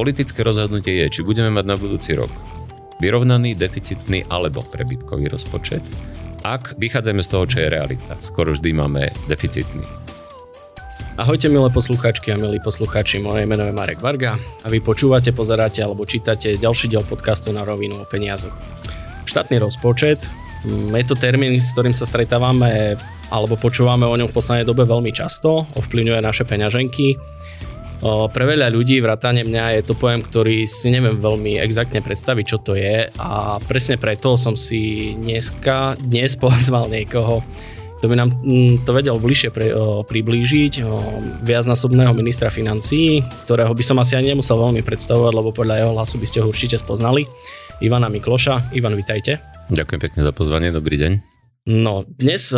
Politické rozhodnutie je, či budeme mať na budúci rok vyrovnaný, deficitný alebo prebytkový rozpočet. Ak vychádzame z toho, čo je realita, skoro vždy máme deficitný. Ahojte milé poslucháčky a milí poslucháči, moje meno je Marek Varga a vy počúvate, pozeráte alebo čítate ďalší diel podcastu Na rovinu o peniazoch. Štátny rozpočet, je to termín, s ktorým sa stretávame alebo počúvame o ňom v poslednej dobe veľmi často, ovplyvňuje naše peňaženky. Pre veľa ľudí, vrátane mňa, je to pojem, ktorý si neviem veľmi exaktne predstaviť, čo to je, a presne preto som si dnes pozval niekoho, kto by nám to vedel bližšie priblížiť, viacnásobného ministra financií, ktorého by som asi ani nemusel veľmi predstavovať, lebo podľa jeho hlasu by ste ho určite spoznali, Ivana Mikloša. Ivan, vitajte. Ďakujem pekne za pozvanie, dobrý deň. No, dnes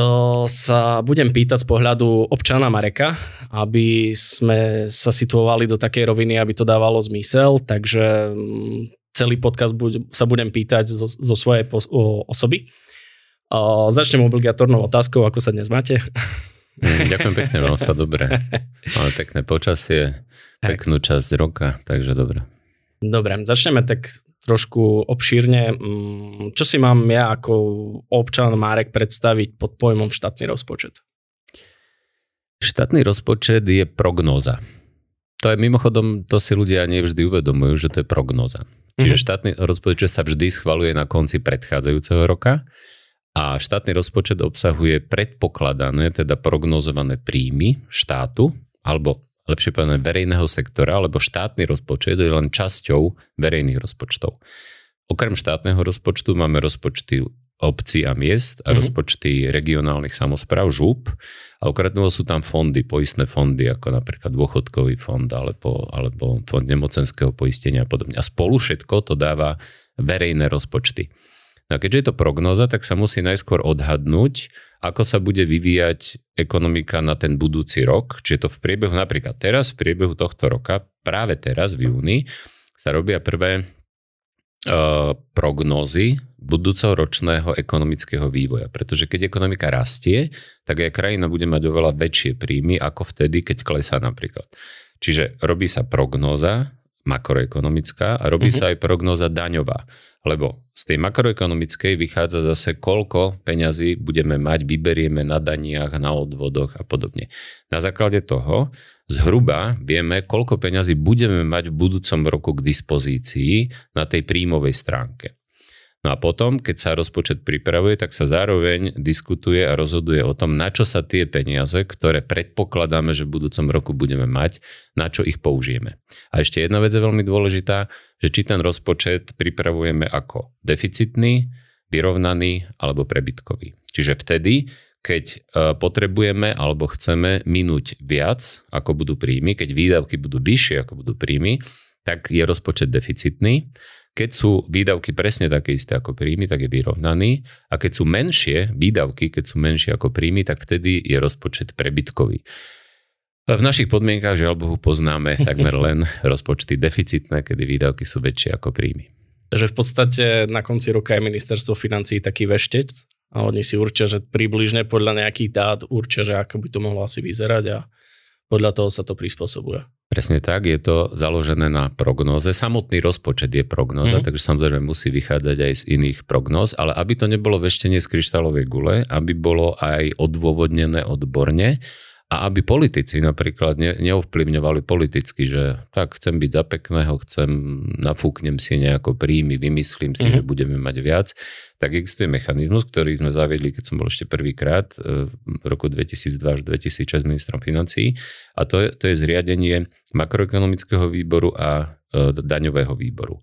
sa budem pýtať z pohľadu občana Mareka, aby sme sa situovali do takej roviny, aby to dávalo zmysel, takže celý podcast sa budem pýtať zo svojej osoby. Začnem obligatórnou otázkou, ako sa dnes máte? Ďakujem pekne, mám sa dobre. Máme pekné počasie, peknú časť roka, takže dobre. Dobre, začneme tak trošku obšírne. Čo si mám ja ako občan Marek predstaviť pod pojmom štátny rozpočet? Štátny rozpočet je prognóza. To je mimochodom, to si ľudia nevždy uvedomujú, že to je prognóza. Čiže štátny rozpočet sa vždy schvaľuje na konci predchádzajúceho roka a štátny rozpočet obsahuje predpokladané, teda prognózované príjmy štátu alebo lepšie povedané verejného sektora, lebo štátny rozpočet je len časťou verejných rozpočtov. Okrem štátneho rozpočtu máme rozpočty obcí a miest a rozpočty regionálnych samospráv, ŽUP, a okrem toho sú tam fondy, poistné fondy, ako napríklad dôchodkový fond alebo fond nemocenského poistenia a podobne. A spolu všetko to dáva verejné rozpočty. No a keďže je to prognóza, tak sa musí najskôr odhadnúť, ako sa bude vyvíjať ekonomika na ten budúci rok. Čiže to v priebehu, napríklad teraz, v priebehu tohto roka, práve teraz v júni, sa robia prvé prognózy budúcoročného ekonomického vývoja. Pretože keď ekonomika rastie, tak aj krajina bude mať oveľa väčšie príjmy ako vtedy, keď klesá napríklad. Čiže robí sa prognóza makroekonomická a robí sa aj prognóza daňová. Lebo z tej makroekonomickej vychádza zase, koľko peňazí budeme mať, vyberieme na daniach, na odvodoch a podobne. Na základe toho zhruba vieme, koľko peňazí budeme mať v budúcom roku k dispozícii na tej príjmovej stránke. No a potom, keď sa rozpočet pripravuje, tak sa zároveň diskutuje a rozhoduje o tom, na čo sa tie peniaze, ktoré predpokladáme, že v budúcom roku budeme mať, na čo ich použijeme. A ešte jedna vec je veľmi dôležitá, že či ten rozpočet pripravujeme ako deficitný, vyrovnaný alebo prebytkový. Čiže vtedy, keď potrebujeme alebo chceme minúť viac, ako budú príjmy, keď výdavky budú vyššie, ako budú príjmy, tak je rozpočet deficitný. Keď sú výdavky presne také isté ako príjmy, tak je vyrovnaný. A keď sú menšie výdavky, keď sú menšie ako príjmy, tak vtedy je rozpočet prebytkový. V našich podmienkach, žiaľ Bohu, poznáme takmer len rozpočty deficitné, kedy výdavky sú väčšie ako príjmy. Takže v podstate na konci roka je ministerstvo financií taký veštec a oni si určia, že približne podľa nejakých dát určia, že ako by to mohlo asi vyzerať a podľa toho sa to prispôsobuje. Presne tak, je to založené na prognóze. Samotný rozpočet je prognóza, takže samozrejme musí vychádzať aj z iných prognóz, ale aby to nebolo veštenie z kryštálovej gule, aby bolo aj odôvodnené odborne a aby politici napríklad neovplyvňovali politicky, že tak chcem byť za pekného, nafúknem si nejako príjmy, vymyslím si, že budeme mať viac. Tak existuje mechanizmus, ktorý sme zaviedli, keď som bol ešte prvýkrát v roku 2002 až 2006 ministrom financií, a to je zriadenie makroekonomického výboru a daňového výboru.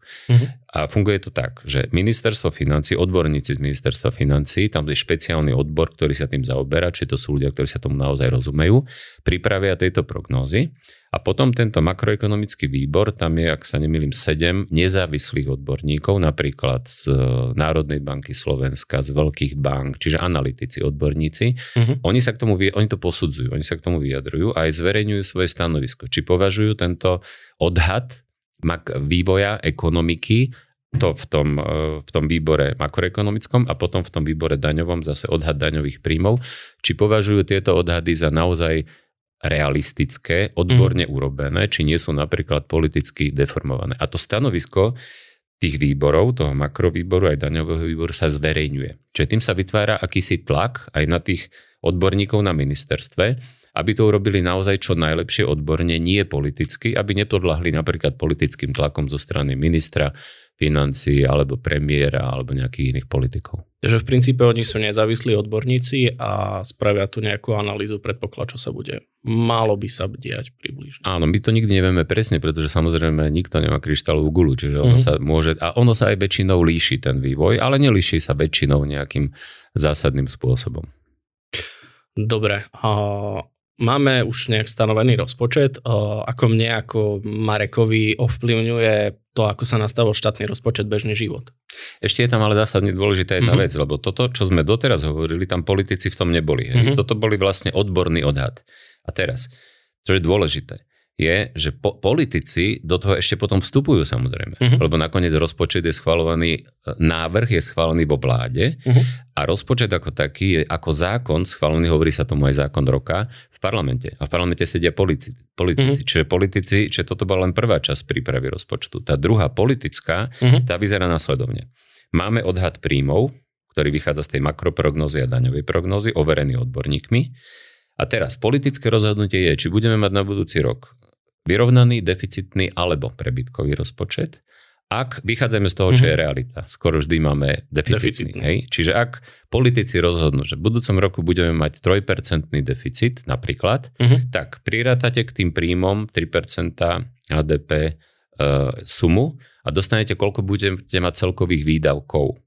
A funguje to tak, že ministerstvo financií, odborníci z ministerstva financií, tam je špeciálny odbor, ktorý sa tým zaoberá, či to sú ľudia, ktorí sa tomu naozaj rozumejú, pripravia tieto prognózy. A potom tento makroekonomický výbor, tam je, ak sa nemýlim, 7 nezávislých odborníkov, napríklad z Národnej banky Slovenska, z veľkých bank, čiže analytici, odborníci. Oni to posudzujú, oni sa k tomu vyjadrujú a aj zverejňujú svoje stanovisko. Či považujú tento odhad vývoja ekonomiky, to v tom výbore makroekonomickom a potom v tom výbore daňovom, zase odhad daňových príjmov, či považujú tieto odhady za naozaj realistické, odborne urobené, či nie sú napríklad politicky deformované. A to stanovisko tých výborov, toho makrovýboru aj daňového výboru sa zverejňuje. Čiže tým sa vytvára akýsi tlak aj na tých odborníkov na ministerstve, aby to urobili naozaj čo najlepšie odborne, nie politicky, aby nepodľahli napríklad politickým tlakom zo strany ministra financií alebo premiéra alebo nejakých iných politikov. Takže v princípe oni sú nezávislí odborníci a spravia tu nejakú analýzu, predpoklad, čo sa bude. Málo by sa diať približne. Áno, my to nikdy nevieme presne, pretože samozrejme nikto nemá kryštálovú guľu, čiže ono sa môže, a ono sa aj väčšinou líši ten vývoj, ale nelíši sa väčšinou nejakým zásadným spôsobom. Dobre, máme už nejak stanovený rozpočet. Ako mne, ako Marekovi ovplyvňuje to, ako sa nastavil štátny rozpočet, bežný život? Ešte je tam ale zásadne dôležitá jedna vec, lebo toto, čo sme doteraz hovorili, tam politici v tom neboli. Toto boli vlastne odborný odhad. A teraz, čo je dôležité, je, že politici do toho ešte potom vstupujú samozrejme. Lebo nakoniec rozpočet je schvaľovaný, návrh je schválený vo vláde a rozpočet ako taký je ako zákon schválený, hovorí sa tomu aj zákon roka, v parlamente. A v parlamente sedia politici. Čiže politici, čiže toto bola len prvá časť prípravy rozpočtu. Tá druhá politická, tá vyzerá následovne. Máme odhad príjmov, ktorý vychádza z tej makroprognózy a daňovej prognózy, overený odborníkmi. A teraz politické rozhodnutie je, či budeme mať na budúci rok vyrovnaný, deficitný alebo prebytkový rozpočet, ak vychádzame z toho, čo je realita. Skoro vždy máme deficitný. Hej? Čiže ak politici rozhodnú, že v budúcom roku budeme mať 3% deficit napríklad, tak prirátate k tým príjmom 3% HDP sumu a dostanete, koľko budete mať celkových výdavkov.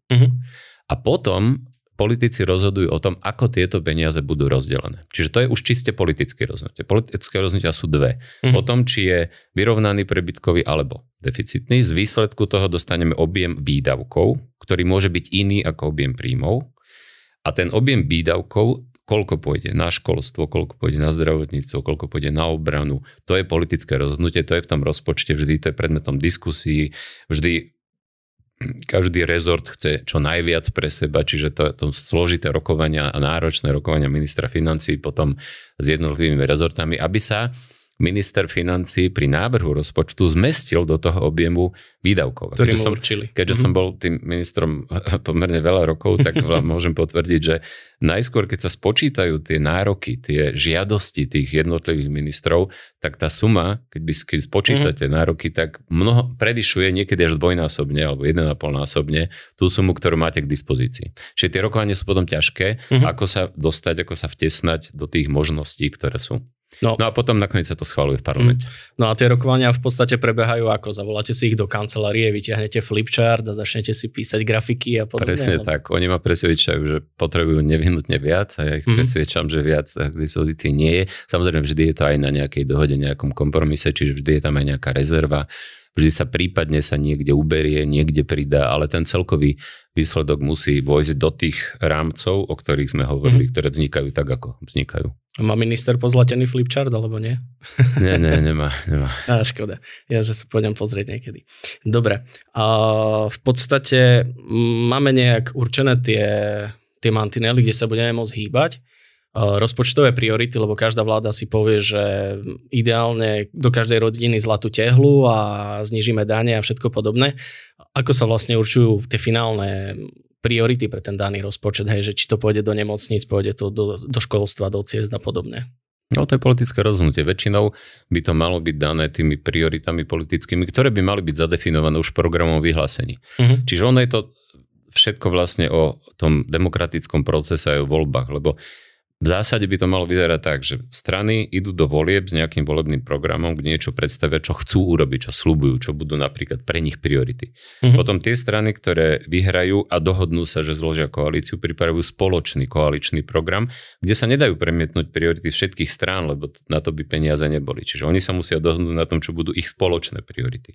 A potom politici rozhodujú o tom, ako tieto peniaze budú rozdelené. Čiže to je už čiste politické rozhodnutie. Politické rozhodnutia sú dve. O tom, či je vyrovnaný, prebytkový alebo deficitný. Z výsledku toho dostaneme objem výdavkov, ktorý môže byť iný ako objem príjmov. A ten objem výdavkov, koľko pôjde na školstvo, koľko pôjde na zdravotníctvo, koľko pôjde na obranu, to je politické rozhodnutie, to je v tom rozpočte vždy, to je predmetom diskusí, vždy. Každý rezort chce čo najviac pre seba, čiže to zložité rokovania a náročné rokovania ministra financií potom s jednotlivými rezortami, aby sa minister financií pri návrhu rozpočtu zmestil do toho objemu výdavkov. Keďže som bol tým ministrom pomerne veľa rokov, tak môžem potvrdiť, že najskôr, keď sa spočítajú tie nároky, tie žiadosti tých jednotlivých ministrov, tak tá suma, keď spočítate nároky, tak mnoho prevyšuje niekedy až dvojnásobne alebo 1,5-násobne tú sumu, ktorú máte k dispozícii. Čiže tie rokovania sú potom ťažké, ako sa dostať, ako sa vtesnať do tých možností, ktoré sú. No a potom nakoniec sa to schvaľuje v parlamente. No a tie rokovania v podstate prebiehajú ako? Zavoláte si ich do kancelárie, vyťahnete flipchart a začnete si písať grafiky a podobne. Presne tak. Oni ma presvedčajú, že potrebujú nevyhnutne viac a ja ich presvedčam, že viac k dispozícii nie je. Samozrejme, vždy je to aj na nejakej dohode, nejakom kompromise, čiže vždy je tam aj nejaká rezerva. Vždy sa prípadne niekde uberie, niekde pridá, ale ten celkový výsledok musí vojsť do tých rámcov, o ktorých sme hovorili, ktoré vznikajú tak, ako vznikajú. Má minister pozlatený flipchart, alebo nie? Nie, nemá. Á, škoda. Ja, že sa pôjdem pozrieť niekedy. Dobre. A v podstate máme nejak určené tie mantinely, kde sa budeme môcť hýbať. Rozpočtové priority, lebo každá vláda si povie, že ideálne do každej rodiny zlatú tehlu a znížime dane a všetko podobné. Ako sa vlastne určujú tie finálne priority pre ten daný rozpočet, hej, že či to pôjde do nemocníc, pôjde to do školstva, do ciest a podobne? No to je politické rozhodnutie. Väčšinou by to malo byť dané tými prioritami politickými, ktoré by mali byť zadefinované už v programovom vyhlásení. Čiže ono je to všetko vlastne o tom demokratickom procese aj o voľbách, lebo v zásade by to malo vyzerať tak, že strany idú do volieb s nejakým volebným programom, kde niečo predstavia, čo chcú urobiť, čo sľubujú, čo budú napríklad pre nich priority. Potom tie strany, ktoré vyhrajú a dohodnú sa, že zložia koalíciu, pripravujú spoločný koaličný program, kde sa nedajú premietnúť priority všetkých strán, lebo na to by peniaze neboli. Čiže oni sa musia dohodnúť na tom, čo budú ich spoločné priority.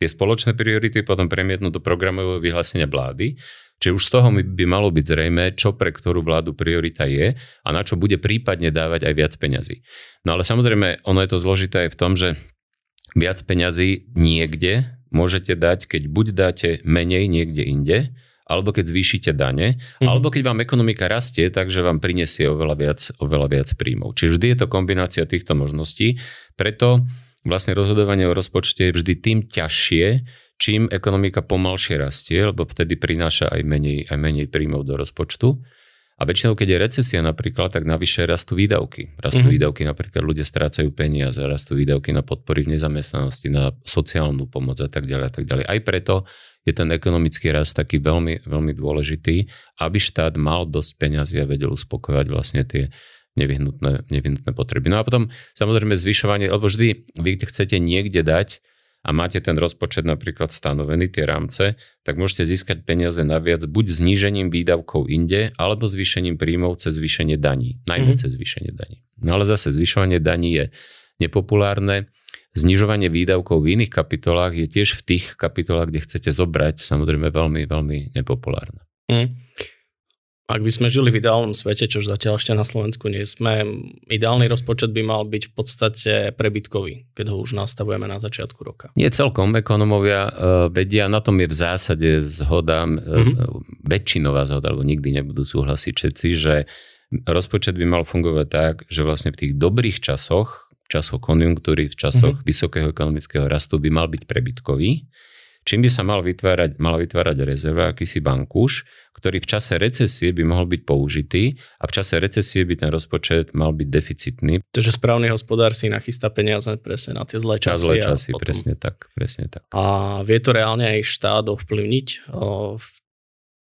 Tie spoločné priority potom premietnú do programového vyhlásenia vlády. Čiže už z toho by malo byť zrejme, čo pre ktorú vládu priorita je a na čo bude prípadne dávať aj viac peňazí. No ale samozrejme, ono je to zložité aj v tom, že viac peňazí niekde môžete dať, keď buď dáte menej niekde inde, alebo keď zvýšite dane, alebo keď vám ekonomika rastie, takže vám prinesie oveľa viac príjmov. Čiže vždy je to kombinácia týchto možností, preto vlastne rozhodovanie o rozpočte je vždy tým ťažšie, čím ekonomika pomalšie rastie, lebo vtedy prináša aj menej príjmov do rozpočtu. A väčšinou, keď je recesia napríklad, tak navyše rastú výdavky. Rastú výdavky, napríklad ľudia strácajú peniaze, rastú výdavky na podpory v nezamestnanosti, na sociálnu pomoc a tak ďalej a tak ďalej. Aj preto je ten ekonomický rast taký veľmi, veľmi dôležitý, aby štát mal dosť peňazí a vedel uspokojovať vlastne tie nevyhnutné potreby. No a potom samozrejme zvyšovanie, lebo vždy vy chcete niekde dať a máte ten rozpočet napríklad stanovený, tie rámce, tak môžete získať peniaze naviac buď znížením výdavkov inde, alebo zvýšením príjmov cez zvýšenie daní. Najmä cez zvýšenie daní. No ale zase zvyšovanie daní je nepopulárne. Znižovanie výdavkov v iných kapitolách je tiež v tých kapitolách, kde chcete zobrať, samozrejme veľmi, veľmi nepopulárne. Ak by sme žili v ideálnom svete, čo zatiaľ ešte na Slovensku nie sme, ideálny rozpočet by mal byť v podstate prebytkový, keď ho už nastavujeme na začiatku roka. Nie celkom, ekonomovia vedia, na tom je v zásade zhoda, väčšinová zhoda, alebo nikdy nebudú súhlasiť všetci, že rozpočet by mal fungovať tak, že vlastne v tých dobrých časoch, časoch konjunktúry, v časoch vysokého ekonomického rastu by mal byť prebytkový. Čím by sa mala vytvárať rezerva, akýsi bankúš, ktorý v čase recesie by mohol byť použitý a v čase recesie by ten rozpočet mal byť deficitný. Takže správny hospodár si nachystá peniaze presne na tie zlé časy. Na zlé časy, potom... presne tak. A vie to reálne aj štát ovplyvniť v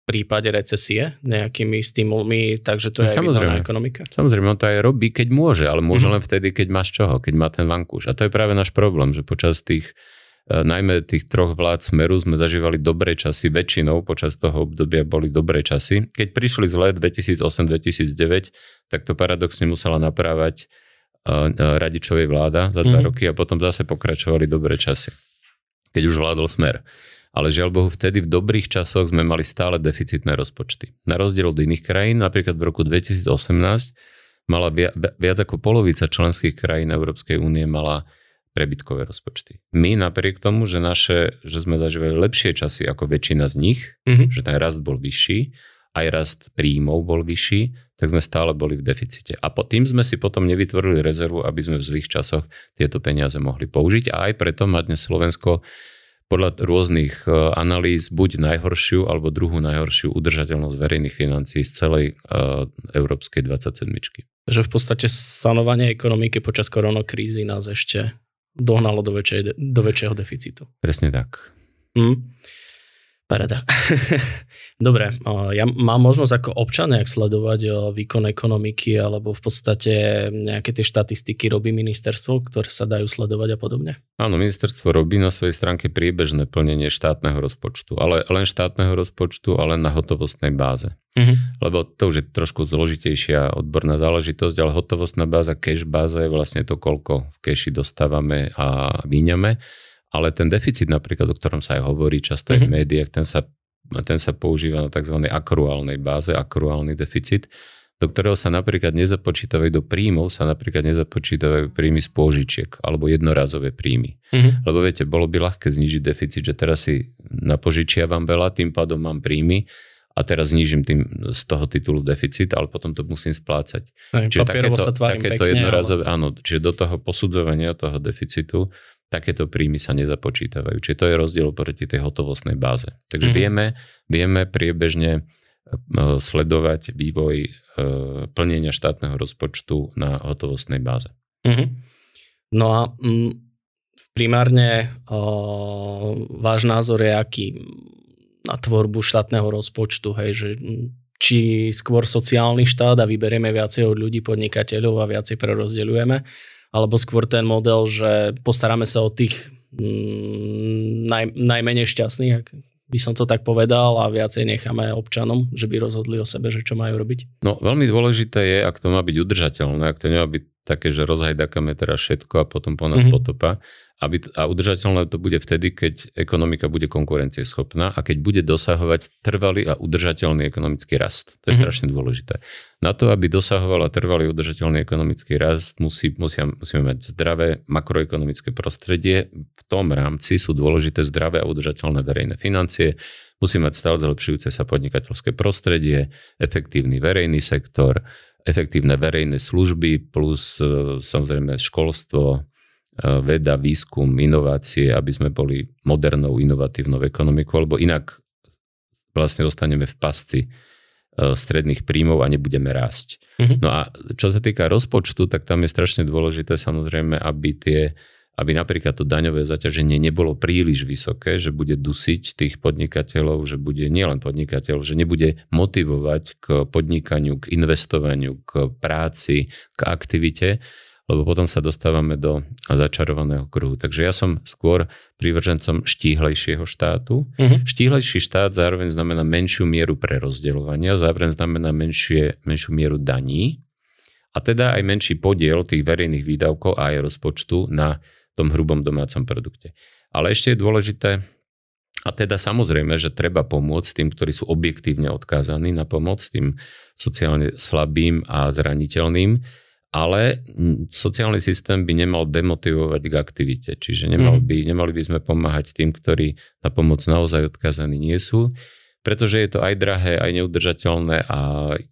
prípade recesie nejakými stimulmi, takže to je aj výborná ekonomika? Samozrejme, on to aj robí, keď môže, ale môže len vtedy, keď máš čoho, keď má ten bankúš. A to je práve náš problém, že počas tých najmä tých troch vlád Smeru sme zažívali dobré časy, väčšinou počas toho obdobia boli dobré časy. Keď prišli zlé 2008-2009, tak to paradoxne musela naprávať Radičovej vláda za 2 roky a potom zase pokračovali dobré časy, keď už vládol Smer. Ale žiaľ Bohu, vtedy v dobrých časoch sme mali stále deficitné rozpočty. Na rozdiel od iných krajín, napríklad v roku 2018 mala viac ako polovica členských krajín Európskej únie mala prebytkové rozpočty. My napriek tomu, že sme zažívali lepšie časy ako väčšina z nich, že ten rast bol vyšší, aj rast príjmov bol vyšší, tak sme stále boli v deficite. A tým sme si potom nevytvorili rezervu, aby sme v zlých časoch tieto peniaze mohli použiť. A aj preto má dnes Slovensko podľa rôznych analýz buď najhoršiu, alebo druhú najhoršiu udržateľnosť verejných financií z celej európskej 27-čky. Takže v podstate sanovanie ekonomiky počas koronakrízy nás ešte dohnalo do väčšieho deficitu. Presne tak. Paráda. Dobre, ja mám možnosť ako občan nejak sledovať výkon ekonomiky, alebo v podstate nejaké tie štatistiky robí ministerstvo, ktoré sa dajú sledovať a podobne? Áno, ministerstvo robí na svojej stránke priebežné plnenie štátneho rozpočtu, ale len štátneho rozpočtu, ale na hotovostnej báze. Lebo to už je trošku zložitejšia odborná záležitosť, ale hotovostná báza, cash báza je vlastne to, koľko v cashi dostávame a míňame. Ale ten deficit napríklad, o ktorom sa aj hovorí často aj v médiách, ten sa používa na tzv. Akruálnej báze, akruálny deficit, do ktorého sa napríklad nezapočítavajú do príjmov, sa napríklad nezapočítavajú príjmy z pôžičiek alebo jednorazové príjmy. Lebo viete, bolo by ľahké znížiť deficit, že teraz si napožičiavam veľa, tým pádom mám príjmy, a teraz znížim tým z toho titulu deficit, ale potom to musím splácať. Čiže takéto jednorazové, ale... áno, čiže do toho posudzovania toho deficitu takéto príjmy sa nezapočítavajú. Čiže to je rozdiel proti tej hotovostnej báze. Takže vieme priebežne sledovať vývoj plnenia štátneho rozpočtu na hotovostnej báze. No a primárne váš názor je aký na tvorbu štátneho rozpočtu, hej, že či skôr sociálny štát a vyberieme viacej od ľudí, podnikateľov a viacej prerozdeľujeme, alebo skôr ten model, že postaráme sa o tých najmenej šťastných, ak by som to tak povedal, a viacej necháme občanom, že by rozhodli o sebe, že čo majú robiť. No veľmi dôležité je, ak to má byť udržateľné, ak to nemá byť také, že rozhajdákame teraz všetko a potom po nás potopa. A udržateľné to bude vtedy, keď ekonomika bude konkurencieschopná a keď bude dosahovať trvalý a udržateľný ekonomický rast. To je strašne dôležité. Na to, aby dosahovala trvalý udržateľný ekonomický rast, musíme mať zdravé makroekonomické prostredie. V tom rámci sú dôležité zdravé a udržateľné verejné financie. Musí mať stále zlepšujúce sa podnikateľské prostredie, efektívny verejný sektor, efektívne verejné služby plus samozrejme školstvo, veda, výskum, inovácie, aby sme boli modernou, inovatívnou ekonomikou, lebo inak vlastne ostaneme v pasci stredných príjmov a nebudeme rásť. No a čo sa týka rozpočtu, tak tam je strašne dôležité samozrejme, aby napríklad to daňové zaťaženie nebolo príliš vysoké, že bude dusiť tých podnikateľov, že bude nielen podnikateľ, že nebude motivovať k podnikaniu, k investovaniu, k práci, k aktivite, lebo potom sa dostávame do začarovaného kruhu. Takže ja som skôr prívržencom štíhlejšieho štátu. Štíhlejší štát zároveň znamená menšiu mieru prerozdeľovania, zároveň znamená menšiu mieru daní a teda aj menší podiel tých verejných výdavkov a aj rozpočtu na tom hrubom domácom produkte. Ale ešte je dôležité, a teda samozrejme, že treba pomôcť tým, ktorí sú objektívne odkázaní na pomoc, tým sociálne slabým a zraniteľným, ale sociálny systém by nemal demotivovať k aktivite, čiže nemali by sme pomáhať tým, ktorí na pomoc naozaj odkázaní nie sú, pretože je to aj drahé, aj neudržateľné a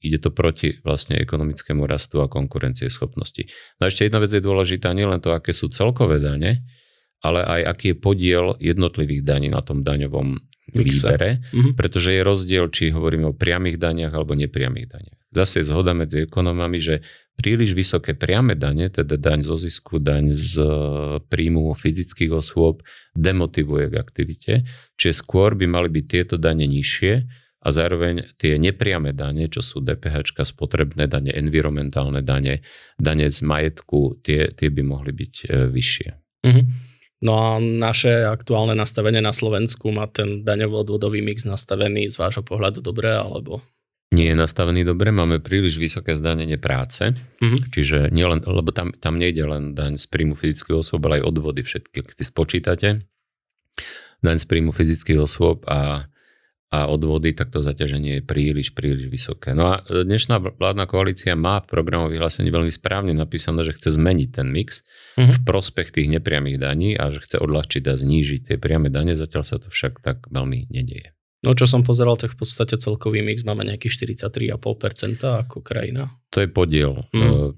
ide to proti vlastne ekonomickému rastu a konkurencieschopnosti. No a ešte jedna vec je dôležitá, nielen to, aké sú celkové dane, ale aj aký je podiel jednotlivých daní na tom daňovom výbere, pretože je rozdiel, či hovoríme o priamých daniach alebo nepriamých daniach. Zase je zhoda medzi ekonomami, že príliš vysoké priame dane, teda daň zo zisku, daň z príjmu fyzických osôb, demotivuje k aktivite. Čiže skôr by mali byť tieto dane nižšie a zároveň tie nepriame dane, čo sú DPH, spotrebné dane, environmentálne dane, dane z majetku, tie by mohli byť vyššie. No a naše aktuálne nastavenie na Slovensku má ten daňovo-odvodový mix nastavený z vášho pohľadu dobre, alebo... Nie je nastavený dobre, máme príliš vysoké zdanenie práce, čiže nielen, lebo tam nejde len daň z príjmu fyzických osôb, ale aj odvody všetky, keď si spočítate. Daň z príjmu fyzických osôb a odvody, tak to zaťaženie je príliš vysoké. No a dnešná vládna koalícia má v programovom vyhlásení veľmi správne napísané, že chce zmeniť ten mix v prospech tých nepriamých daní a že chce odľahčiť a znížiť tie priame dane, zatiaľ sa to však tak veľmi nedieje. No čo som pozeral, tak v podstate celkový mix máme nejakých 43,5% ako krajina. To je podiel.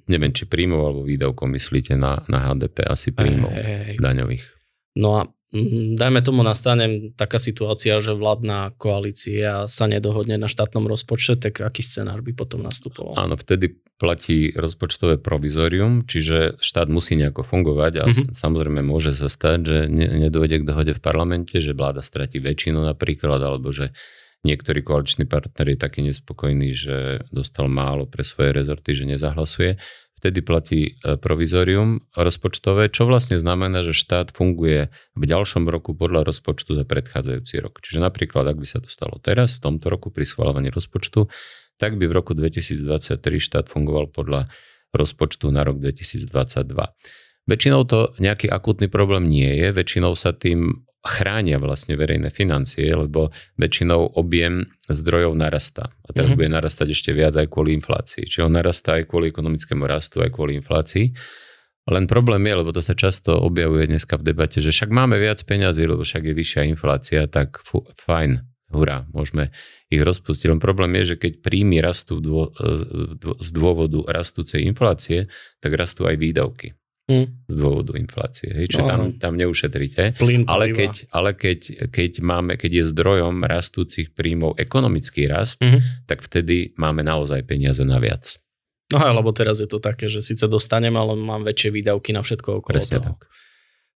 Neviem, či príjmov alebo výdavkov myslíte na HDP, asi príjmov daňových. No a dajme tomu nastane taká situácia, že vládna koalícia sa nedohodne na štátnom rozpočte, tak aký scenár by potom nastupoval? Áno, vtedy platí rozpočtové provizorium, čiže štát musí nejako fungovať a samozrejme môže sa stať, že nedôjde k dohode v parlamente, že vláda stratí väčšinu napríklad, alebo že niektorý koaličný partner je taký nespokojný, že dostal málo pre svoje rezorty, že nezahlasuje. Vtedy platí provizorium rozpočtové, čo vlastne znamená, že štát funguje v ďalšom roku podľa rozpočtu za predchádzajúci rok. Čiže napríklad, ak by sa to stalo teraz, v tomto roku pri schvaľovaní rozpočtu, tak by v roku 2023 štát fungoval podľa rozpočtu na rok 2022. Väčšinou to nejaký akútny problém nie je, väčšinou sa tým chránia vlastne verejné financie, lebo väčšinou objem zdrojov narastá. A teraz bude narastať ešte viac aj kvôli inflácii. Čiže on narastá aj kvôli ekonomickému rastu, aj kvôli inflácii. Len problém je, lebo to sa často objavuje dneska v debate, že však máme viac peňazí, lebo však je vyššia inflácia, tak fajn, hurá, môžeme ich rozpustiť. Len problém je, že keď príjmy rastú z dôvodu rastúcej inflácie, tak rastú aj výdavky. Z dôvodu inflácie. Hej? Čiže tam neušetríte. Ale keď je zdrojom rastúcich príjmov ekonomický rast, tak vtedy máme naozaj peniaze naviac. No aj, lebo teraz je to také, že síce dostanem, ale mám väčšie výdavky na všetko okolo presne toho. Tak.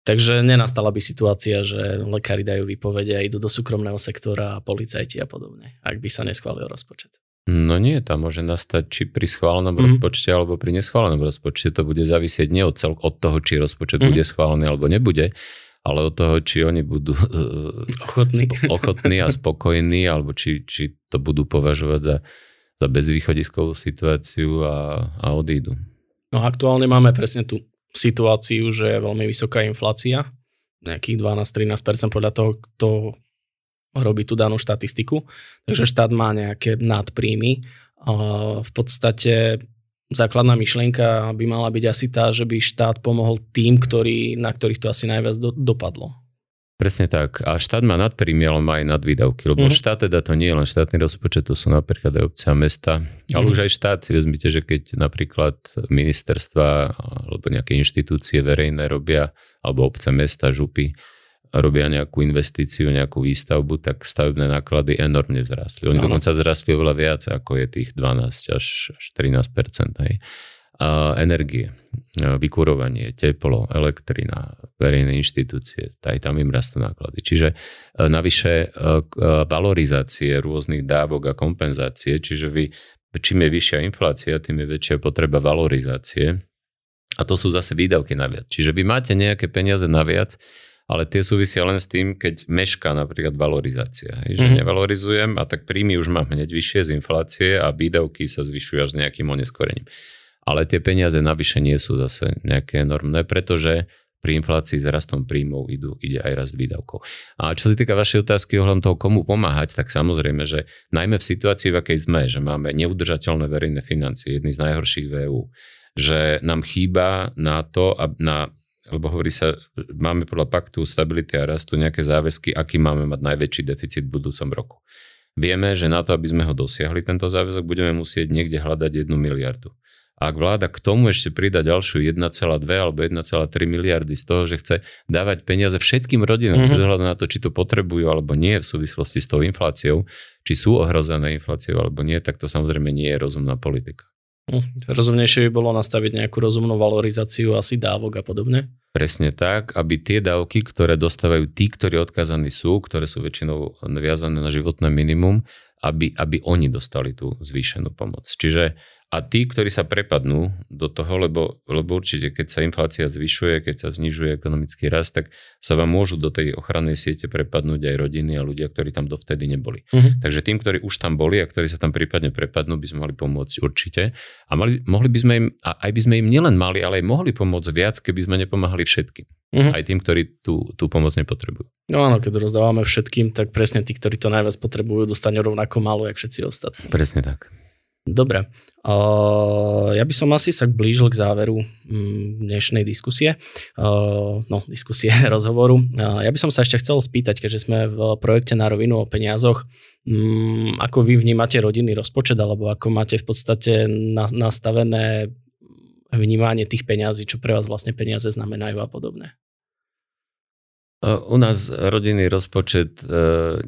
Takže nenastala by situácia, že lekári dajú výpovede a idú do súkromného sektora a policajti a podobne, ak by sa neschválil rozpočet. No nie, tam môže nastať či pri schválenom rozpočte alebo pri neschválenom rozpočte. To bude závisieť nie od toho, či rozpočet bude schválený alebo nebude, ale od toho, či oni budú ochotní a spokojní, alebo či to budú považovať za bezvýchodiskovú situáciu a odídu. No aktuálne máme presne tú situáciu, že je veľmi vysoká inflácia, nejakých 12-13% podľa toho, kto robí tú danú štatistiku. Takže štát má nejaké nadpríjmy. V podstate základná myšlienka by mala byť asi tá, že by štát pomohol tým, na ktorých to asi najviac dopadlo. Presne tak. A štát má nadpríjmy, ale má aj nadvýdavky. Lebo štát teda to nie je len štátny rozpočet, to sú napríklad aj obce a mesta. Ale už aj štát, si vezmite, že keď napríklad ministerstva alebo nejaké inštitúcie verejné robia, alebo obce, mesta, župy, robia nejakú investíciu, nejakú výstavbu, tak stavebné náklady enormne vzrastli. Oni dokonca vzrastli oveľa viac, ako je tých 12 až 13%. Hej. A energie, vykurovanie, teplo, elektrina, verejné inštitúcie, aj tam im rastú náklady. Čiže navyše valorizácie rôznych dávok a kompenzácie, čiže čím je vyššia inflácia, tým je väčšia potreba valorizácie. A to sú zase výdavky naviac. Čiže vy máte nejaké peniaze naviac, ale tie súvisia len s tým, keď mešká napríklad valorizácia. Hej, že nevalorizujem a tak príjmy už mám hneď vyššie z inflácie a výdavky sa zvyšujú až s nejakým oneskorením. Ale tie peniaze navyše nie sú zase nejaké enormné, pretože pri inflácii s rastom príjmov ide aj rast výdavkov. A čo sa týka vašej otázky ohľadom toho, komu pomáhať, tak samozrejme, že najmä v situácii, v akej sme, že máme neudržateľné verejné financie, jedny z najhorších v EÚ, že nám chýba na to, lebo hovorí sa, máme podľa paktu stability a rastu nejaké záväzky, aký máme mať najväčší deficit v budúcom roku. Vieme, že na to, aby sme ho dosiahli, tento záväzok, budeme musieť niekde hľadať 1 miliardu. A ak vláda k tomu ešte prida ďalšiu 1,2 alebo 1,3 miliardy z toho, že chce dávať peniaze všetkým rodinám, bez ohľadu na to, či to potrebujú alebo nie v súvislosti s tou infláciou, či sú ohrozené infláciou alebo nie, tak to samozrejme nie je rozumná politika. Rozumnejšie by bolo nastaviť nejakú rozumnú valorizáciu asi dávok a podobne? Presne tak, aby tie dávky, ktoré dostávajú tí, ktorí odkazaní sú, ktoré sú väčšinou naviazané na životné minimum, aby oni dostali tú zvýšenú pomoc. Čiže a tí, ktorí sa prepadnú do toho, lebo určite, keď sa inflácia zvyšuje, keď sa znižuje ekonomický rast, tak sa vám môžu do tej ochrannej siete prepadnúť aj rodiny a ľudia, ktorí tam dovtedy neboli. Takže tým, ktorí už tam boli a ktorí sa tam prípadne prepadnú, by sme mali pomôcť určite. A mohli by sme im, a aj by sme im nielen mali, ale aj mohli pomôcť viac, keby sme nepomáhali všetkým. Aj tým, ktorí tú pomoc nepotrebujú. No áno, keď rozdávame všetkým, tak presne tí, ktorí to najviac potrebujú, dostanú rovnako málo, ako všetci ostatní. Presne tak. Dobre, ja by som asi sa blížil k záveru dnešnej diskusie, rozhovoru. Ja by som sa ešte chcel spýtať, keďže sme v projekte Na rovinu o peniazoch, ako vy vnímate rodinný rozpočet, alebo ako máte v podstate nastavené vnímanie tých peňazí, čo pre vás vlastne peniaze znamenajú a podobné. U nás rodinný rozpočet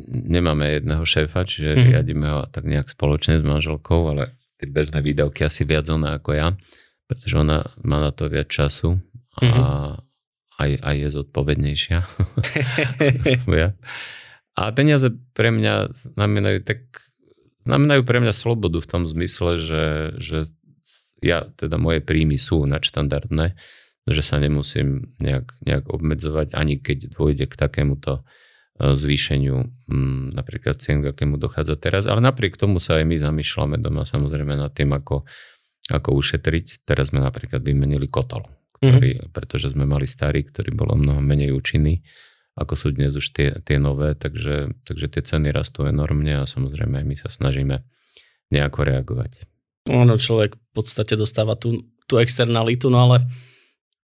nemáme jedného šéfa, čiže riadíme ho tak nejak spoločne s manželkou, ale tie bežné výdavky asi viac ona ako ja, pretože ona má na to viac času a aj je zodpovednejšia. A peniaze pre mňa znamenajú pre mňa slobodu v tom zmysle, že ja, teda moje príjmy sú nadštandardné, že sa nemusím nejak obmedzovať, ani keď dôjde k takémuto zvýšeniu napríklad cien, k akému dochádza teraz. Ale napriek tomu sa aj my zamýšľame doma samozrejme nad tým, ako ušetriť. Teraz sme napríklad vymenili kotol, ktorý, pretože sme mali starý, ktorý bol o mnoho menej účinný, ako sú dnes už tie nové. Takže tie ceny rastú enormne a samozrejme my sa snažíme nejako reagovať. Ono človek v podstate dostáva tú externalitu, no ale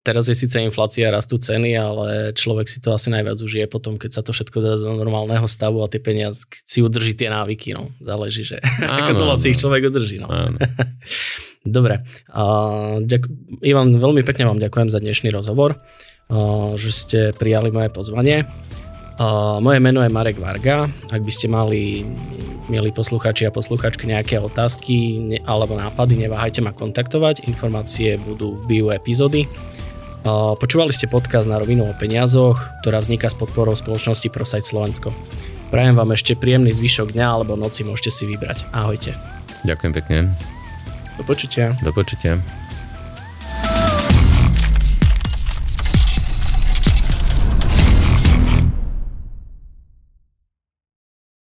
teraz je síce inflácia, rastú ceny, ale človek si to asi najviac užije potom, keď sa to všetko dá do normálneho stavu a tie peniaze si udrží tie návyky. No. Záleží, že ako dlho si ich človek udrží. No. Dobre. Ivan, veľmi pekne vám ďakujem za dnešný rozhovor, že ste prijali moje pozvanie. Moje meno je Marek Varga. Ak by ste mali poslucháči a poslucháčky nejaké otázky alebo nápady, neváhajte ma kontaktovať. Informácie budú v bio epizódy. Počúvali ste podcast Na rovinu o peniazoch, ktorá vzniká s podporou spoločnosti Pro Sight Slovensko. Prajem vám ešte príjemný zvyšok dňa alebo noci, môžete si vybrať. Ahojte. Ďakujem pekne. Do počutia.